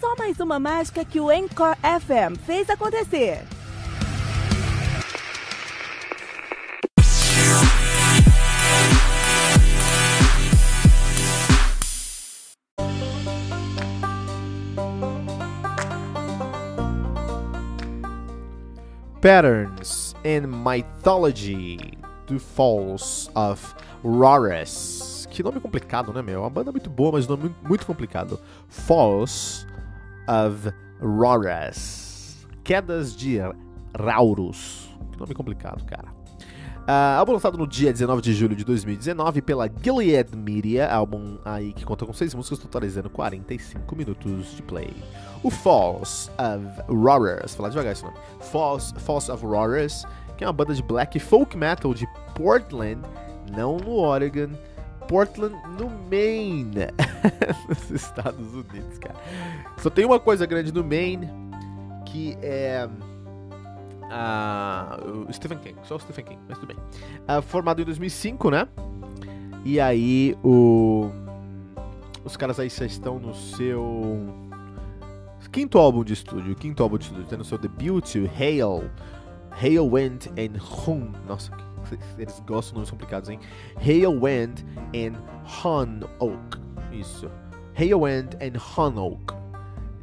Só mais uma mágica que o Anchor FM fez acontecer. Patterns in Mythology, do Falls of Rauros. Que nome complicado, né, meu? Uma banda muito boa, mas nome muito complicado. Falls of Rauros. Quedas de Rauros. Que nome complicado, cara. Álbum lançado no dia 19 de julho de 2019 pela Gilead Media, álbum aí que conta com 6 músicas, totalizando 45 minutos de play. O Falls of Rauros, falar devagar esse nome, Falls of Rauros, que é uma banda de black folk metal de Portland, não no Oregon, Portland no Maine, nos Estados Unidos, cara. Só tem uma coisa grande no Maine, que é... Stephen King, só o Stephen King, mas tudo bem. Formado em 2005, né? E aí os caras aí já estão no seu quinto álbum de estúdio, tendo o seu debut, Hail Wind and Whom. Nossa, eles gostam de nomes complicados, hein? Hail Wind and Haneoak. Isso. Hail Wind and Haneoak,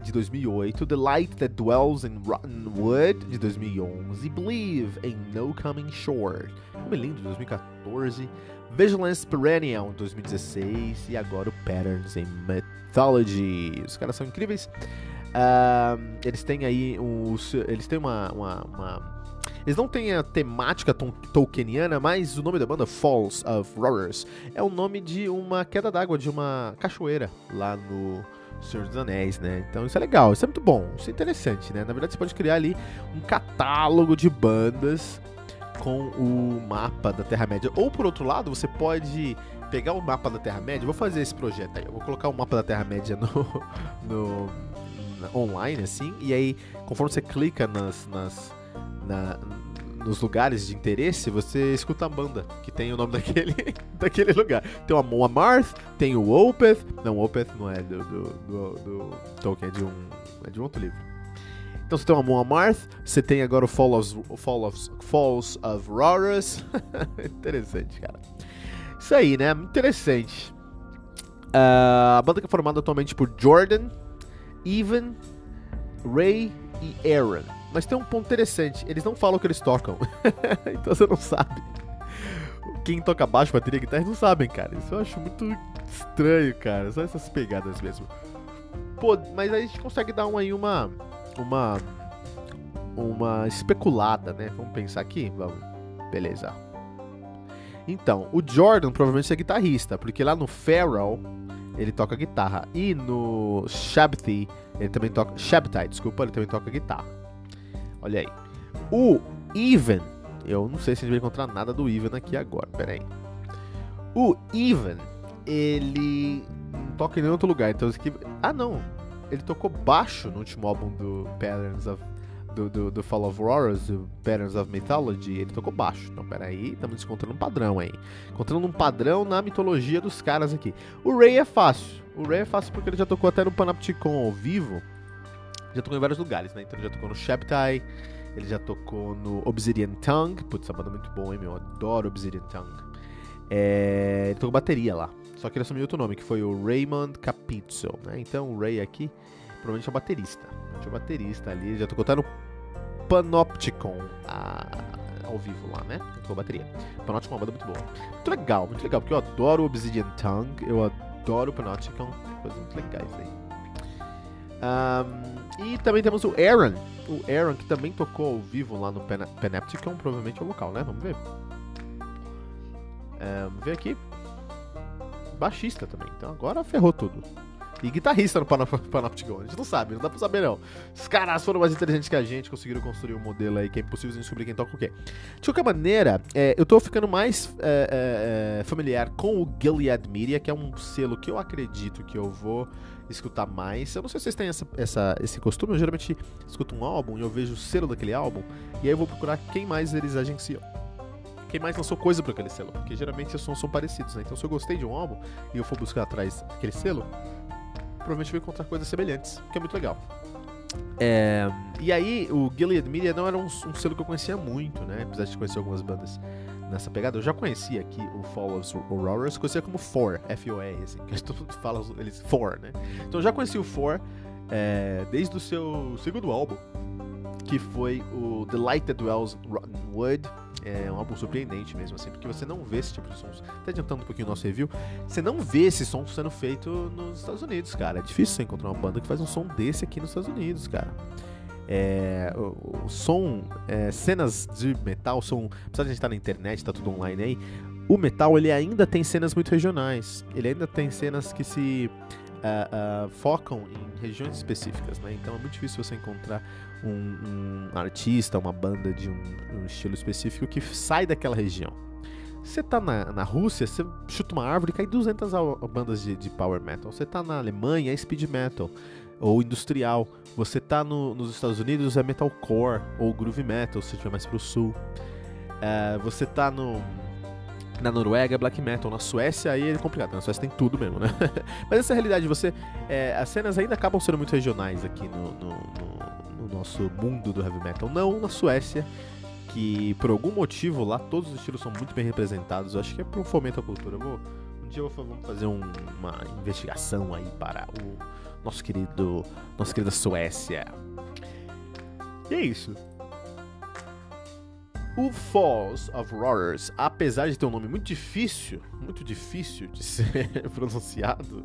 de 2008, The Light That Dwells in Rotten Wood, de 2011, Believe in No Coming Shore, nome lindo, de 2014, Vigilance Perennial, de 2016, e agora o Patterns in Mythology. Os caras são incríveis. Eles têm aí eles não têm a temática tolkieniana, mas o nome da banda, Falls of Rauros, é o nome de uma queda d'água, de uma cachoeira lá no Senhor dos Anéis, né? Então isso é legal, isso é muito bom, isso é interessante, né? Na verdade você pode criar ali um catálogo de bandas com o mapa da Terra-média. Ou por outro lado, você pode pegar o mapa da Terra-média. Vou fazer esse projeto aí, eu vou colocar o mapa da Terra-média online, assim. E aí, conforme você clica nos lugares de interesse, você escuta a banda que tem o nome daquele lugar. Tem o Amon Amarth, tem o Opeth. Não, o Opeth não é do Tolkien, é de um outro livro. Então você tem o Amon Amarth, você tem agora o Falls of Rauros. Interessante, cara. Isso aí, né? Interessante. A banda que é formada atualmente por Jordan, Evan, Ray e Aaron. Mas tem um ponto interessante, eles não falam o que eles tocam. Então você não sabe. Quem toca baixo, bateria e guitarra não sabem, cara. Isso eu acho muito estranho, cara. Só essas pegadas mesmo. Pô, mas aí a gente consegue dar uma especulada, né? Vamos pensar aqui? Vamos. Beleza. Então, o Jordan provavelmente é guitarrista, porque lá no Feral ele toca guitarra. E no Shabtai, ele também toca guitarra. Olha aí. O Evan, eu não sei se a gente vai encontrar nada do Evan aqui agora, peraí. O Evan, ele não toca em nenhum outro lugar, então não, ele tocou baixo no último álbum do Patterns of... do Fall of Rauros, do Patterns of Mythology, ele tocou baixo. Então, peraí, estamos encontrando um padrão aí. Encontrando um padrão na mitologia dos caras aqui. O Ray é fácil. O Ray é fácil porque ele já tocou até no Panopticon ao vivo. Já tocou em vários lugares, né? Então ele já tocou no Shabtai, Ele já tocou no Obsidian Tongue. Putz, é uma banda muito boa, hein, meu? Eu adoro Obsidian Tongue. Ele tocou bateria lá. Só que ele assumiu outro nome, que foi o Raymond Capizzo, né? Então o Ray aqui provavelmente é o baterista. Provavelmente é o baterista ali. Ele já tocou, tá no Panopticon ao vivo lá, né? Ele tocou bateria. Panopticon é uma banda muito boa. Muito legal, porque eu adoro Obsidian Tongue. Eu adoro Panopticon. Coisas muito legais aí. E também temos o Aaron. O Aaron, que também tocou ao vivo lá no Panopticon, provavelmente é o vocal, né? Vamos ver. Vamos ver aqui. Baixista também, então agora ferrou tudo. E guitarrista no Panopticon, a gente não sabe, não dá pra saber não. Os caras foram mais inteligentes que a gente, conseguiram construir um modelo aí que é impossível descobrir quem toca o quê. De qualquer maneira, eu tô ficando mais familiar com o Gilead Media, que é um selo que eu acredito que eu vou escutar mais. Eu não sei se vocês têm esse costume, eu geralmente escuto um álbum e eu vejo o selo daquele álbum, e aí eu vou procurar quem mais eles agenciam. Quem mais lançou coisa pra aquele selo, porque geralmente os sons são parecidos, né? Então se eu gostei de um álbum e eu for buscar atrás aquele selo, provavelmente eu vou encontrar coisas semelhantes, que é muito legal. E aí o Gilead Media não era um selo que eu conhecia muito, né? Apesar de conhecer algumas bandas nessa pegada, eu já conhecia aqui o Falls of Rauros, conhecia como Four, F-O-R, assim, que todo mundo fala eles Four, né? Então eu já conheci o Four desde o seu segundo álbum, que foi o The Light That Dwells in Rotten Wood. É um álbum surpreendente mesmo, assim, porque você não vê esse tipo de sons. Até adiantando um pouquinho o nosso review, você não vê esse som sendo feito nos Estados Unidos, cara. É difícil você encontrar uma banda que faz um som desse aqui nos Estados Unidos, cara. O som, cenas de metal são, apesar de a gente estar na internet, tá tudo online aí, o metal ele ainda tem cenas muito regionais. Ele ainda tem cenas que se focam em regiões específicas, né? Então é muito difícil você encontrar um artista, uma banda de um estilo específico que sai daquela região. Você tá na Rússia, você chuta uma árvore e cai 200 bandas de power metal. Você tá na Alemanha, é speed metal ou industrial. Você tá nos Estados Unidos, é metalcore ou groove metal, se tiver mais pro sul. Você tá na Noruega é black metal, na Suécia aí é complicado, na Suécia tem tudo mesmo, né? Mas essa é a realidade, as cenas ainda acabam sendo muito regionais aqui no nosso mundo do heavy metal, não na Suécia, que por algum motivo lá todos os estilos são muito bem representados. Eu acho que é por um fomento à cultura. Vamos fazer uma investigação aí para o nossa querida Suécia. E é isso. O Falls of Rauros, apesar de ter um nome muito difícil de ser pronunciado,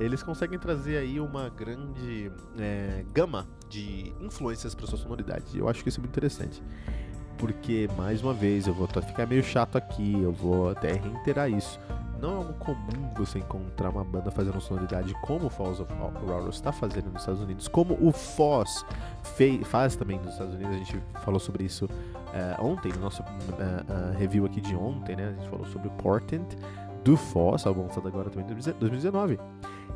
eles conseguem trazer aí uma grande gama de influências para sua sonoridade. Eu acho que isso é muito interessante, porque, mais uma vez, eu vou ficar meio chato aqui, eu vou até reiterar isso. Não é algo comum você encontrar uma banda fazendo sonoridade como o Falls of Rauros está fazendo nos Estados Unidos, como o Foz faz também nos Estados Unidos. A gente falou sobre isso ontem, no nosso review aqui de ontem, né? A gente falou sobre o Portent do Foz, álbum lançado agora também em 2019.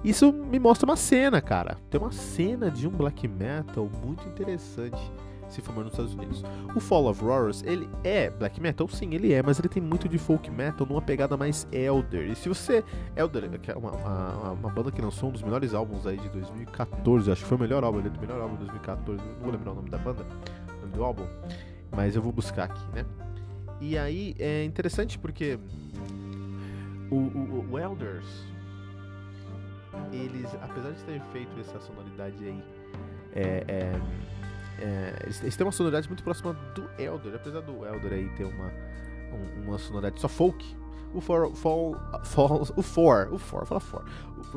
Isso me mostra uma cena, cara. Tem uma cena de um black metal muito interessante se formando nos Estados Unidos. O Fall of Rauros, ele é black metal? Sim, ele é, mas ele tem muito de folk metal numa pegada mais elder. E se você... Elder, que é uma banda que lançou um dos melhores álbuns aí de 2014, acho que foi o melhor álbum, ele é do melhor álbum de 2014, não vou lembrar o nome da banda, o nome do álbum, mas eu vou buscar aqui, né? E aí, é interessante porque o Elders, eles, apesar de terem feito essa sonoridade aí, eles têm uma sonoridade muito próxima do Elder, apesar do Elder aí ter uma sonoridade só folk. O Four, foi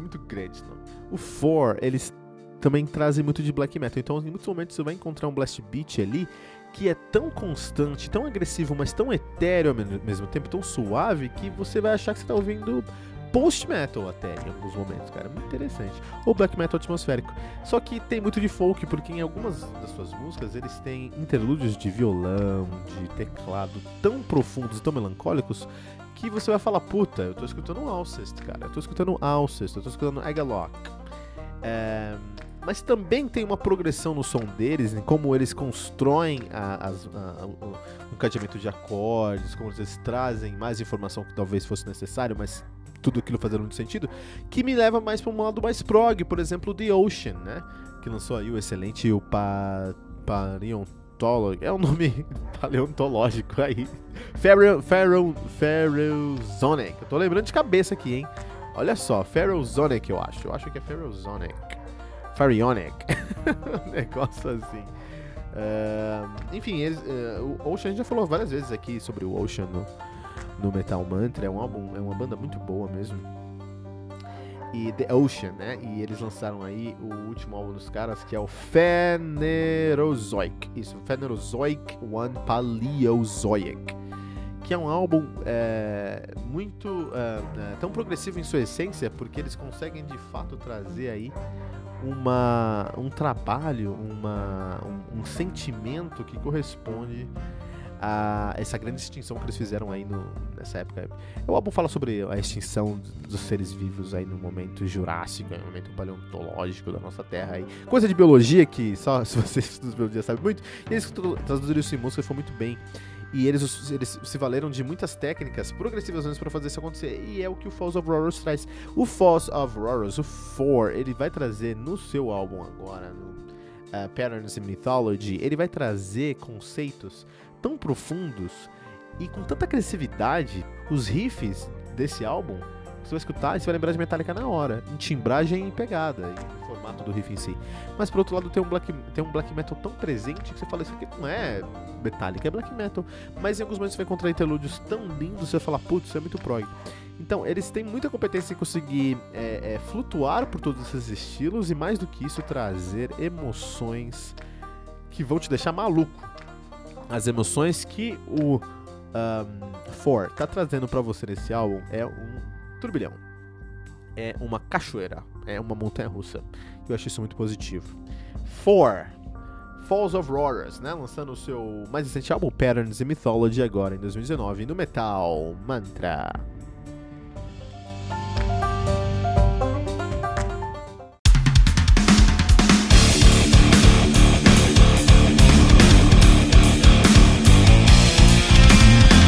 muito grande esse nome. O Four, eles também trazem muito de black metal, então em muitos momentos você vai encontrar um blast beat ali que é tão constante, tão agressivo, mas tão etéreo ao mesmo tempo, tão suave, que você vai achar que você tá ouvindo post-metal até, em alguns momentos, cara, muito interessante. Ou black metal atmosférico. Só que tem muito de folk, porque em algumas das suas músicas eles têm interlúdios de violão, de teclado, tão profundos e tão melancólicos, que você vai falar, puta, eu tô escutando um Alcest, cara, eu tô escutando Alcest, eu tô escutando Agalloch. Mas também tem uma progressão no som deles, em como eles constroem um cadeamento de acordes, como eles trazem mais informação que talvez fosse necessário, mas tudo aquilo fazendo muito sentido, que me leva mais para um lado mais prog, por exemplo, The Ocean, né? Que lançou aí o excelente Paleontólogo. É um nome paleontológico aí. Phanerozoic. Eu tô lembrando de cabeça aqui, hein? Olha só, Phanerozoic eu acho. Eu acho que é Phanerozoic. Pharionic. Um negócio assim. Enfim, o Ocean, a gente já falou várias vezes aqui sobre o Ocean no Metal Mantra. É um álbum, é uma banda muito boa mesmo. E The Ocean, né? E eles lançaram aí o último álbum dos caras, que é o Phanerozoic. Isso, Phanerozoic One Paleozoic. Que é um álbum muito tão progressivo em sua essência, porque eles conseguem de fato trazer aí um trabalho, um sentimento que corresponde a essa grande extinção que eles fizeram aí nessa época. O álbum fala sobre a extinção dos seres vivos aí no momento jurássico, no momento paleontológico da nossa Terra aí. Coisa de biologia que só se você estuda biologia sabe muito. E eles traduziram isso em música e foi muito bem. E eles se valeram de muitas técnicas progressivas para fazer isso acontecer. E é o que o Falls of Rauros traz. O Falls of Rauros, o 4, ele vai trazer no seu álbum agora, no Patterns in Mythology, ele vai trazer conceitos tão profundos e com tanta agressividade. Os riffs desse álbum, você vai escutar e você vai lembrar de Metallica na hora, em timbragem e pegada, e formato do riff em si. Mas por outro lado tem um black metal tão presente que você fala, isso aqui não é Metallica, é black metal. Mas em alguns momentos você vai encontrar interlúdios tão lindos, você vai falar, putz, isso é muito prog. Então eles têm muita competência em conseguir flutuar por todos esses estilos e, mais do que isso, trazer emoções que vão te deixar maluco. As emoções que o Four tá trazendo pra você nesse álbum é um turbilhão, é uma cachoeira, é uma montanha russa. Eu acho isso muito positivo. Four, Falls of Rauros, né? Lançando o seu mais recente álbum, Patterns in Mythology, agora em 2019, no Metal Mantra.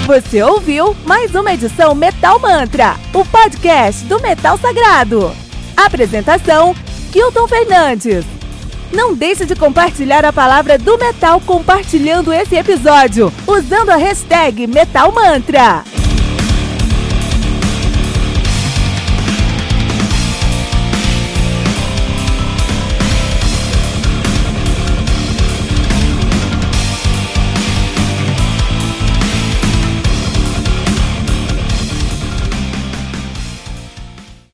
Você ouviu mais uma edição Metal Mantra, o podcast do Metal Sagrado. Apresentação, Tom Fernandes. Não deixe de compartilhar a palavra do metal compartilhando esse episódio, usando a hashtag Metal Mantra.